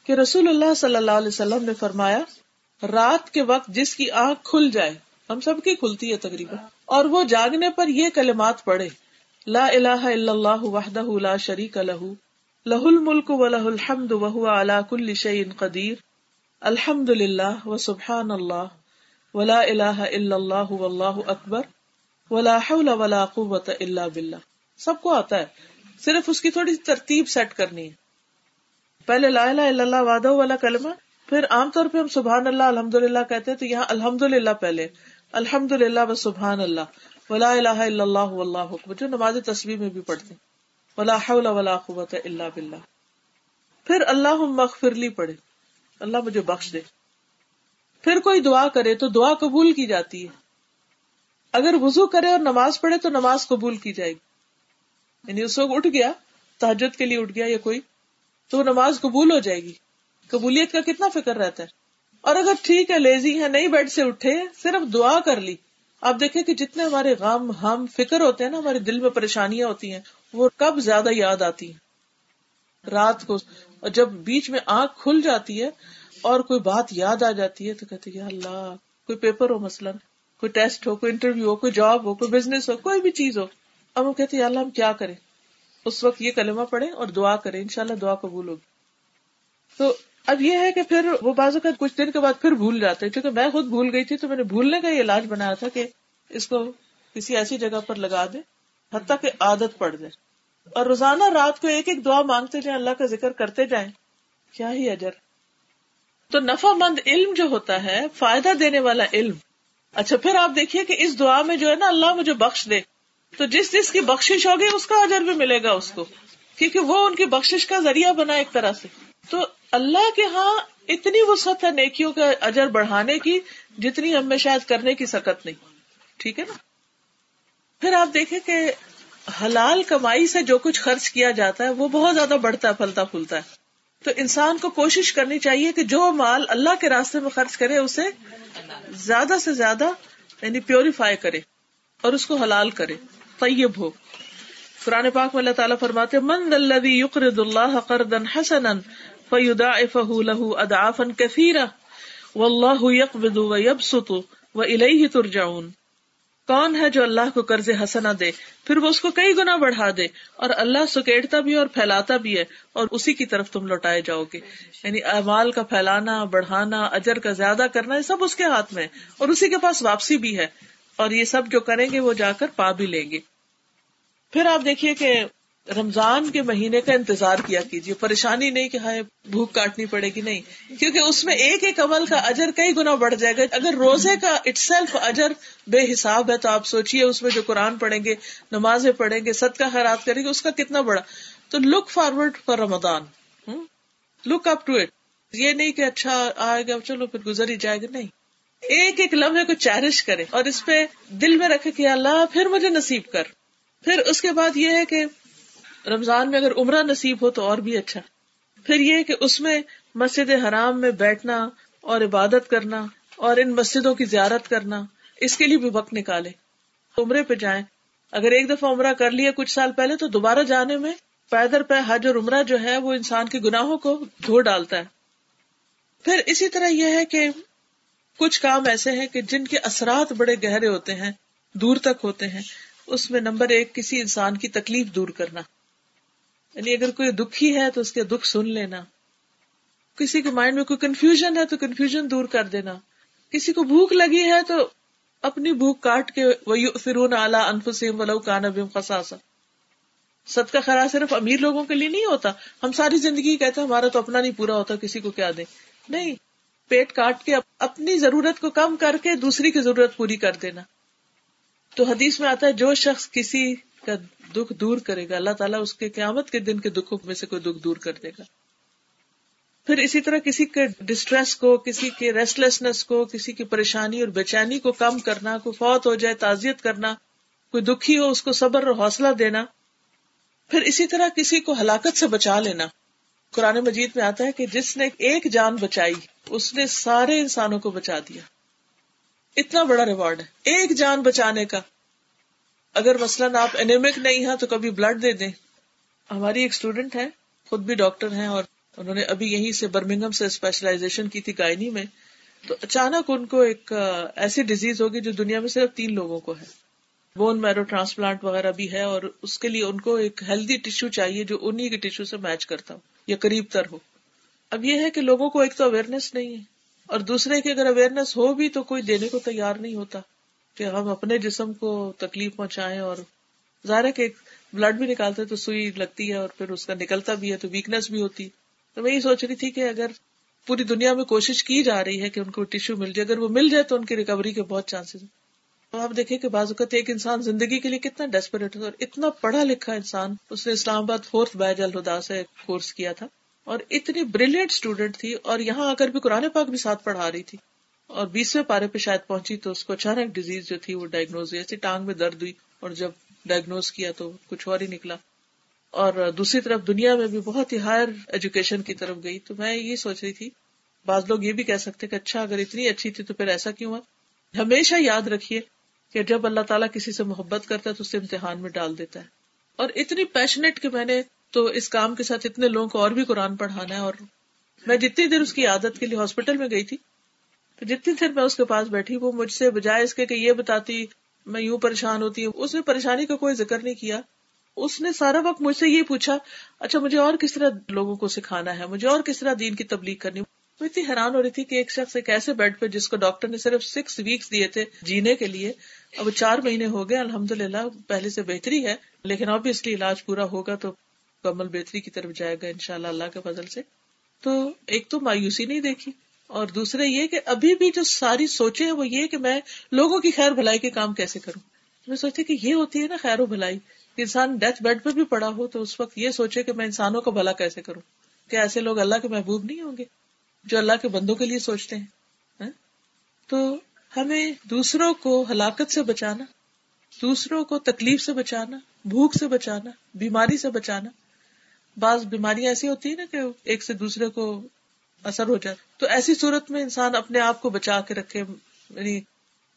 کہ رسول اللہ صلی اللہ علیہ وسلم نے فرمایا، رات کے وقت جس کی آنکھ کھل جائے، ہم سب کی کھلتی ہے تقریبا، اور وہ جاگنے پر یہ کلمات پڑھے، لا الہ الا اللہ وحدہ لا شریک لہ، لہ الملک ولہ الحمد وہو علی کل شیء قدیر، الحمد للہ وسبحان اللہ ولا الہ الا اللہ واللہ اکبر ولا حول ولا قوة الا باللہ۔ سب کو آتا ہے، صرف اس کی تھوڑی ترتیب سیٹ کرنی ہے۔ پہلے لا الہ الا اللہ وحدہ والا کلمہ، پھر عام طور پہ ہم سبحان اللہ الحمدللہ کہتے ہیں، تو یہاں الحمدللہ پہلے، الحمدللہ و سبحان اللہ ولا الہ الا اللہ واللہ اکبر، جو نماز تسبیح میں بھی پڑھتے ہیں، ولا حول ولا قوۃ الا باللہ۔ پھر اللہم اغفر لی پڑھے، اللہ مجھے بخش دے۔ پھر کوئی دعا کرے تو دعا قبول کی جاتی ہے، اگر وضو کرے اور نماز پڑھے تو نماز قبول کی جائے گی، یعنی اس وقت اٹھ گیا، تہجد کے لیے اٹھ گیا یا کوئی، تو نماز قبول ہو جائے گی۔ قبولیت کا کتنا فکر رہتا ہے۔ اور اگر ٹھیک ہے لیزی ہے، نہیں بیڈ سے اٹھے، صرف دعا کر لی، آپ دیکھیں کہ جتنے ہمارے غم ہم فکر ہوتے ہیں نا، ہمارے دل میں پریشانیاں ہوتی ہیں، وہ کب زیادہ یاد آتی ہیں؟ رات کو۔ اور جب بیچ میں آنکھ کھل جاتی ہے اور کوئی بات یاد آ جاتی ہے تو کہتے ہیں یا اللہ، کوئی پیپر ہو مثلا، کوئی ٹیسٹ ہو، کوئی انٹرویو ہو، کوئی جاب ہو، کوئی بزنس ہو، کوئی بھی چیز ہو، اب ہم کہتے ہیں یا اللہ ہم کیا کریں؟ اس وقت یہ کلمہ پڑھیں اور دعا کریں، انشاءاللہ دعا قبول ہوگی۔ تو اب یہ ہے کہ پھر وہ بعض اوقات کچھ دن کے بعد پھر بھول جاتے ہیں، کیونکہ میں خود بھول گئی تھی، تو میں نے بھولنے کا یہ علاج بنایا تھا کہ اس کو کسی ایسی جگہ پر لگا دیں حتیٰ کہ عادت پڑ جائے، اور روزانہ رات کو ایک ایک دعا مانگتے جائیں، اللہ کا ذکر کرتے جائیں، کیا ہی اجر۔ تو نفع مند علم جو ہوتا ہے، فائدہ دینے والا علم۔ اچھا پھر آپ دیکھیے کہ اس دعا میں جو ہے نا، اللہ مجھے بخش دے، تو جس جس کی بخشش ہوگی اس کا اجر بھی ملے گا اس کو، کیونکہ وہ ان کی بخشش کا ذریعہ بنا ایک طرح سے۔ تو اللہ کے ہاں اتنی وسعت ہے نیکیوں کا اجر بڑھانے کی، جتنی ہم میں شاید کرنے کی سکت نہیں، ٹھیک ہے نا۔ پھر آپ دیکھیں کہ حلال کمائی سے جو کچھ خرچ کیا جاتا ہے وہ بہت زیادہ بڑھتا پھلتا پھولتا ہے، تو انسان کو کوشش کرنی چاہیے کہ جو مال اللہ کے راستے میں خرچ کرے اسے زیادہ سے زیادہ یعنی پیوریفائی کرے اور اس کو حلال کرے، طیب ہو۔ قرآن پاک میں اللہ تعالیٰ فرماتے ہیں، من الذی یقرض اللہ قرضا حسنا فیضاعفہ لہ اضعافا کثیرہ واللہ یقبض ویبسط والیہ ترجعون۔ کون ہے جو اللہ کو قرض حسنہ دے، پھر وہ اس کو کئی گنا بڑھا دے، اور اللہ سکیڑتا بھی اور پھیلاتا بھی ہے، اور اسی کی طرف تم لوٹائے جاؤ گے۔ یعنی اعمال کا پھیلانا، بڑھانا، اجر کا زیادہ کرنا، یہ سب اس کے ہاتھ میں ہے، اور اسی کے پاس واپسی بھی ہے، اور یہ سب جو کریں گے وہ جا کر پا بھی لیں گے۔ پھر آپ دیکھیے کہ رمضان کے مہینے کا انتظار کیا کیجیے، پریشانی نہیں کہ ہائے بھوک کاٹنی پڑے گی، نہیں، کیونکہ اس میں ایک ایک عمل کا اجر کئی گنا بڑھ جائے گا۔ اگر روزے کا اٹ سیلف اجر بے حساب ہے، تو آپ سوچئے اس میں جو قرآن پڑھیں گے، نمازیں پڑھیں گے، صدقہ خیرات کریں گے، اس کا کتنا بڑا۔ تو look forward for Ramzan, look up to it, یہ نہیں کہ اچھا آئے گا چلو پھر گزر ہی جائے گا. نہیں, ایک ایک لمحے کو چیرش کرے اور اس پہ دل میں رکھے کہ اللہ پھر مجھے نصیب کر. پھر اس کے بعد یہ ہے کہ رمضان میں اگر عمرہ نصیب ہو تو اور بھی اچھا. پھر یہ کہ اس میں مسجد حرام میں بیٹھنا اور عبادت کرنا اور ان مسجدوں کی زیارت کرنا, اس کے لیے بھی وقت نکالے. عمرے پہ جائیں, اگر ایک دفعہ عمرہ کر لیا کچھ سال پہلے تو دوبارہ جانے میں پیدر پہ حج اور عمرہ جو ہے وہ انسان کے گناہوں کو دھو ڈالتا ہے. پھر اسی طرح یہ ہے کہ کچھ کام ایسے ہیں کہ جن کے اثرات بڑے گہرے ہوتے ہیں, دور تک ہوتے ہیں. اس میں نمبر ایک کسی انسان کی تکلیف دور کرنا, یعنی اگر کوئی دکھی ہے تو اس کے دکھ سن لینا. کسی کے مائنڈ میں کوئی کنفیوژن ہے تو کنفیوژن دور کر دینا. کسی کو بھوک لگی ہے تو اپنی بھوک کاٹ کے وَيُؤْثِرُونَ عَلَىٰ أَنفُسِهِمْ وَلَوْ كَانَ بِهِمْ خَصَاصَةٌ. صدقہ خیرہ صرف امیر لوگوں کے لیے نہیں ہوتا. ہم ساری زندگی کہتے ہیں ہمارا تو اپنا نہیں پورا ہوتا, کسی کو کیا دیں. نہیں, پیٹ کاٹ کے اپنی ضرورت کو کم کر کے دوسری کی ضرورت پوری کر دینا. تو حدیث میں آتا ہے جو شخص کسی کا دکھ دور کرے گا اللہ تعالیٰ اس کے قیامت کے دن کے دکھوں میں سے کوئی دکھ دور کر دے گا. پھر اسی طرح کسی کے ڈسٹریس کو, کسی کے ریسٹلیسنس کو, کسی کی پریشانی اور بے چینی کو کم کرنا. کوئی فوت ہو جائے تعزیت کرنا, کوئی دکھی ہو اس کو صبر اور حوصلہ دینا. پھر اسی طرح کسی کو ہلاکت سے بچا لینا. قرآن مجید میں آتا ہے کہ جس نے ایک جان بچائی اس نے سارے انسانوں کو بچا دیا. اتنا بڑا ریوارڈ ہے ایک جان بچانے کا. اگر مثلاً آپ انیمک نہیں ہیں تو کبھی بلڈ دے دیں. ہماری ایک اسٹوڈنٹ ہے, خود بھی ڈاکٹر ہیں, اور انہوں نے ابھی یہیں سے برمنگم سے اسپیشلائزیشن کی تھی گائنی میں. تو اچانک ان کو ایک ایسی ڈیزیز ہوگی جو دنیا میں صرف 3 لوگوں کو ہے. بون میرو ٹرانسپلانٹ وغیرہ بھی ہے, اور اس کے لیے ان کو ایک ہیلدی ٹشو چاہیے جو انہی کے ٹشو سے میچ کرتا ہو یا قریب تر ہو. اب یہ ہے کہ لوگوں کو ایک تو اویئرنیس نہیں ہے, اور دوسرے کی اگر اویئرنیس ہو بھی تو کوئی دینے کو تیار نہیں ہوتا کہ ہم اپنے جسم کو تکلیف پہنچائیں. اور ظاہر ہے کہ بلڈ بھی نکالتے تو سوئی لگتی ہے اور پھر اس کا نکلتا بھی ہے تو ویکنیس بھی ہوتی. تو میں یہ سوچ رہی تھی کہ اگر پوری دنیا میں کوشش کی جا رہی ہے کہ ان کو ٹشو مل جائے, اگر وہ مل جائے تو ان کی ریکوری کے بہت چانسز ہیں. تو آپ دیکھیں کہ بعض اوقات ایک انسان زندگی کے لیے کتنا ڈیسپریٹ ہوتا ہے. اور اتنا پڑھا لکھا انسان, اس نے اسلام آباد 4th بیچ الہدا سے کورس کیا تھا, اور اتنی بریلینٹ اسٹوڈنٹ تھی, اور یہاں آ کر بھی قرآن پاک بھی ساتھ پڑھا رہی تھی. اور 20ویں پارے پہ شاید پہنچی تو اس کو اچانک ڈیزیز جو تھی وہ ڈائگنوز ہوئی. ایسی ٹانگ میں درد ہوئی اور جب ڈائگنوز کیا تو کچھ اور ہی نکلا. اور دوسری طرف دنیا میں بھی بہت ہی ہائر ایجوکیشن کی طرف گئی. تو میں یہ سوچ رہی تھی بعض لوگ یہ بھی کہہ سکتے کہ اچھا اگر اتنی اچھی تھی تو پھر ایسا کیوں ہوا. ہمیشہ یاد رکھیے کہ جب اللہ تعالیٰ کسی سے محبت کرتا ہے تو اسے امتحان میں ڈال دیتا ہے. اور اتنی پیشنیٹ کہ میں نے تو اس کام کے ساتھ اتنے لوگوں کو اور بھی قرآن پڑھانا ہے. اور میں جتنی دیر اس کی عادت کے لیے ہاسپٹل میں گئی تھی تو جتنی دیر میں اس کے پاس بیٹھی وہ مجھ سے بجائے اس کے کہ یہ بتاتی میں یوں پریشان ہوتی ہوں, اس نے پریشانی کا کوئی ذکر نہیں کیا. اس نے سارا وقت مجھ سے یہ پوچھا اچھا مجھے اور کس طرح لوگوں کو سکھانا ہے, مجھے اور کس طرح دین کی تبلیغ کرنی. میں اتنی حیران ہو رہی تھی کہ ایک شخص ایک ایسے بیڈ پہ جس کو ڈاکٹر نے صرف 6 ویکس دیے تھے جینے کے لیے, اب وہ 4 مہینے ہو گئے. الحمدللہ پہلے سے بہتری ہے, لیکن اوبیسلی علاج پورا ہوگا تو مکمل بہتری کی طرف جائے گا انشاءاللہ اللہ کے فضل سے. تو ایک تو مایوسی نہیں دیکھی, اور دوسرے یہ کہ ابھی بھی جو ساری سوچے ہیں وہ یہ کہ میں لوگوں کی خیر بھلائی کے کام کیسے کروں. میں سوچتی کہ یہ ہوتی ہے نا خیر و بھلائی, کہ انسان ڈیتھ بیڈ پہ بھی پڑا ہو تو اس وقت یہ سوچے کہ میں انسانوں کا بھلا کیسے کروں. کیا ایسے لوگ اللہ کے محبوب نہیں ہوں گے جو اللہ کے بندوں کے لیے سوچتے ہیں؟ تو ہمیں دوسروں کو ہلاکت سے بچانا, دوسروں کو تکلیف سے بچانا, بھوک سے بچانا, بیماری سے بچانا. بعض بیماریاں ایسی ہوتی ہیں نا کہ ایک سے دوسرے کو اثر ہو جاتا, تو ایسی صورت میں انسان اپنے آپ کو بچا کے رکھے, یعنی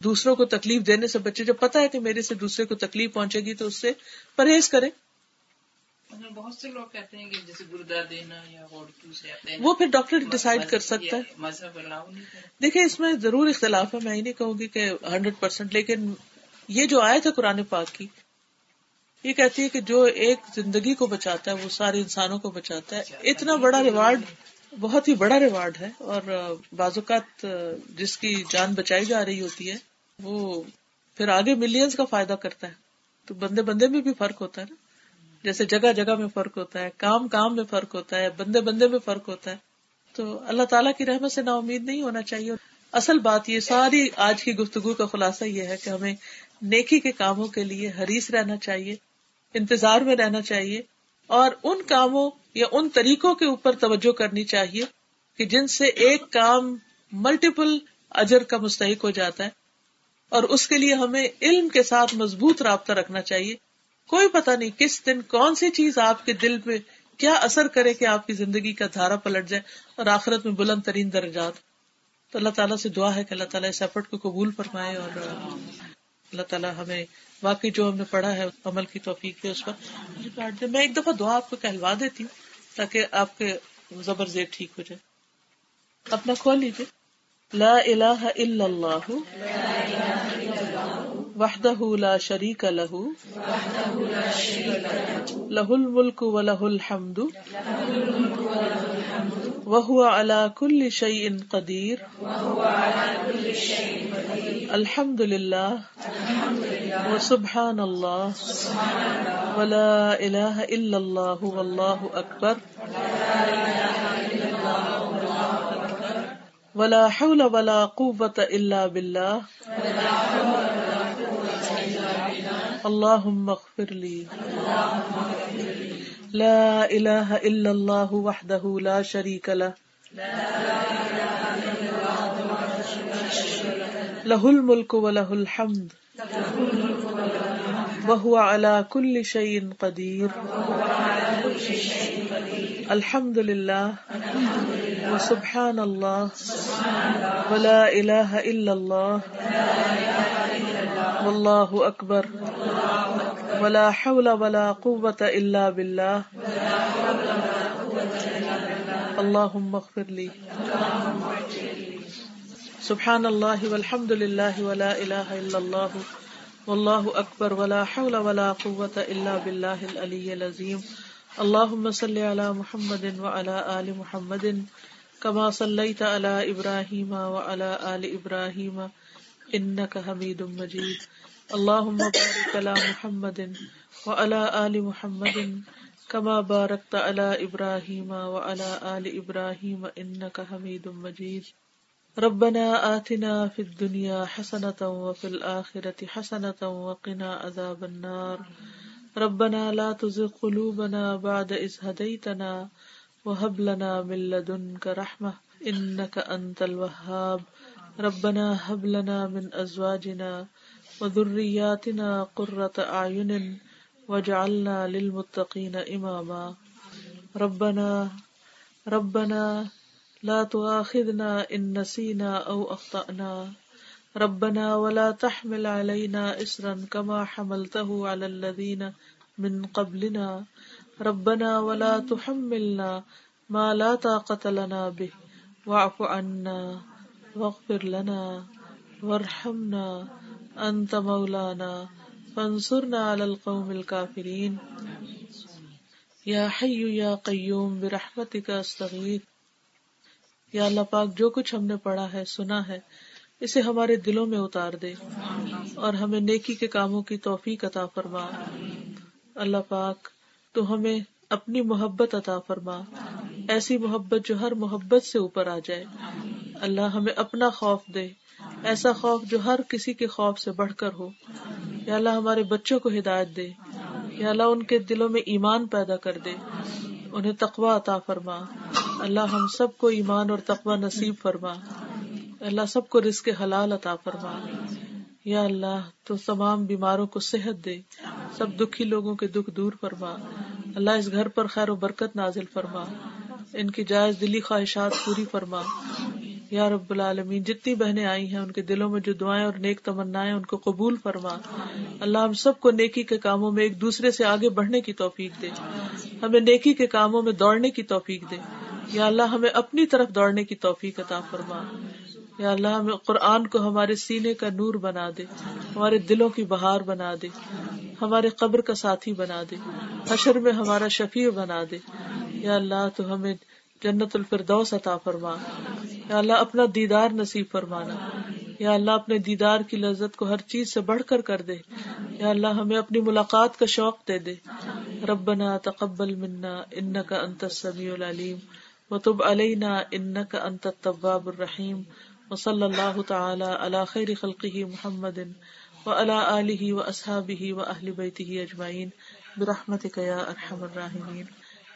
دوسروں کو تکلیف دینے سے بچے. جب پتا ہے کہ میرے سے دوسرے کو تکلیف پہنچے گی تو اس سے پرہیز کرے. بہت سے لوگ کہتے ہیں کہ جیسے گردہ دینا یا وہ پھر ڈاکٹر ڈیسائیڈ کر سکتا ہے. دیکھیں اس میں ضرور اختلاف ہے, میں ہی نہیں کہوں گی کہ 100%, لیکن یہ جو آیت ہے قرآن پاک کی یہ کہتی ہے کہ جو ایک زندگی کو بچاتا ہے وہ سارے انسانوں کو بچاتا ہے. اتنا بڑا ریوارڈ, بہت ہی بڑا ریوارڈ ہے. اور بعض اوقات جس کی جان بچائی جا رہی ہوتی ہے وہ پھر آگے ملینز کا فائدہ کرتا ہے. تو بندے بندے میں بھی فرق ہوتا ہے نا, جیسے جگہ جگہ میں فرق ہوتا ہے, کام کام میں فرق ہوتا ہے, بندے بندے میں فرق ہوتا ہے. تو اللہ تعالیٰ کی رحمت سے نا امید نہیں ہونا چاہیے. اصل بات یہ ساری آج کی گفتگو کا خلاصہ یہ ہے کہ ہمیں نیکی کے کاموں کے لیے حریص رہنا چاہیے, انتظار میں رہنا چاہیے, اور ان کاموں یا ان طریقوں کے اوپر توجہ کرنی چاہیے کہ جن سے ایک کام ملٹیپل اجر کا مستحق ہو جاتا ہے، اور اس کے لیے ہمیں علم کے ساتھ مضبوط رابطہ رکھنا چاہیے. کوئی پتہ نہیں کس دن کون سی چیز آپ کے دل پہ کیا اثر کرے کہ آپ کی زندگی کا دھارا پلٹ جائے اور آخرت میں بلند ترین درجات. تو اللہ تعالیٰ سے دعا ہے کہ اللہ تعالیٰ اس ایفرٹ کو قبول فرمائے، اور اللہ تعالیٰ ہمیں واقعی جو ہم نے پڑھا ہے عمل کی توفیق ہے اس پر. میں ایک دفعہ دعا آپ کو کہلوا دیتی ہوں تاکہ آپ کے زبر زیر ٹھیک ہو جائے. اپنا کھول لیجیے. لا الہ الا اللہ وحدہ لا شریک لہ لہ الملک ولہ الحمد وہو علی کل شیء قدیر الحمد للہ وسبحان اللہ ولا الہ الا اللہ واللہ اکبر ولا حول ولا قوة الا باللہ اللہم اغفر لی. لا الہ الا اللہ وحدہ لا شریک لہ لہ الملک ولہ الحمد وہو علی کل شیء قدیر الحمد للہ وسبحان اللہ ولا الہ الا اللہ واللہ اکبر ولا حول ولا قوة الا باللہ اللہم اغفر لی. سبحان اللہ والحمد للہ ولا الہ الا اللہ واللہ اکبر ولا حول ولا قوة الا باللہ العلی العظیم. اللہم صلی علی محمد وعلی آل محمد کما صلیت علی ابراہیم وعلی آل ابراہیم انک حمید مجید. اللہم بارک علی محمد وعلی آل محمد کما بارکت علی ابراہیم وعلی آل ابراہیم انک حمید مجید. ربنا آتنا فی الدنیا حسنۃ وفی الآخرۃ حسنۃ وقنا عذاب النار. ربنا لا تزغ قلوبنا بعد اذ ہدیتنا وہب لنا من لدنک رحمہ انک انت الوہاب. ربنا ہب لنا من ازواجنا وذریاتنا قرۃ اعین واجعلنا للمتقین اماما. ربنا لا تؤاخذنا ان نسینا او اخطأنا. ربنا ولا تحمل علينا اصرا كما حملته على الذين من قبلنا. ربنا ولا تحملنا ما لا طاقة لنا به واعف عنا واغفر لنا وارحمنا انت مولانا فانصرنا على القوم الكافرين. یا حی یا قیوم برحمتک استغیث. یا اللہ پاک جو کچھ ہم نے پڑھا ہے سنا ہے اسے ہمارے دلوں میں اتار دے اور ہمیں نیکی کے کاموں کی توفیق عطا فرما. اللہ پاک تو ہمیں اپنی محبت عطا فرما، ایسی محبت جو ہر محبت سے اوپر آ جائے. اللہ ہمیں اپنا خوف دے، ایسا خوف جو ہر کسی کے خوف سے بڑھ کر ہو. یا اللہ ہمارے بچوں کو ہدایت دے، یا اللہ ان کے دلوں میں ایمان پیدا کر دے، انہیں تقویٰ عطا فرما. اللہ ہم سب کو ایمان اور تقویٰ نصیب فرما. اللہ سب کو رزق حلال عطا فرما. یا اللہ تو تمام بیماروں کو صحت دے، سب دکھی لوگوں کے دکھ دور فرما. اللہ اس گھر پر خیر و برکت نازل فرما، ان کی جائز دلی خواہشات پوری فرما. یا رب العالمین جتنی بہنیں آئی ہیں ان کے دلوں میں جو دعائیں اور نیک تمنائیں ان کو قبول فرما. اللہ ہم سب کو نیکی کے کاموں میں ایک دوسرے سے آگے بڑھنے کی توفیق دے، ہمیں نیکی کے کاموں میں دوڑنے کی توفیق دے. یا اللہ ہمیں اپنی طرف دوڑنے کی توفیق عطا فرما. یا اللہ ہمیں قرآن کو ہمارے سینے کا نور بنا دے، ہمارے دلوں کی بہار بنا دے، ہمارے قبر کا ساتھی بنا دے، حشر میں ہمارا شفیع بنا دے. یا اللہ تو ہمیں جنت الفردوس عطا فرما. یا اللہ اپنا دیدار نصیب فرمانا. یا اللہ اپنے دیدار کی لذت کو ہر چیز سے بڑھ کر کر دے. یا اللہ ہمیں اپنی ملاقات کا شوق دے دے. ربنا تقبل منا انک انت السمیع العلیم وتب علینا انک انت التواب الرحیم. وصلی اللہ تعالی علی خیر خلقہ محمد وعلی آلہ واصحابہ واہل بیتہ اجمعین برحمتک یا ارحم الراحمین.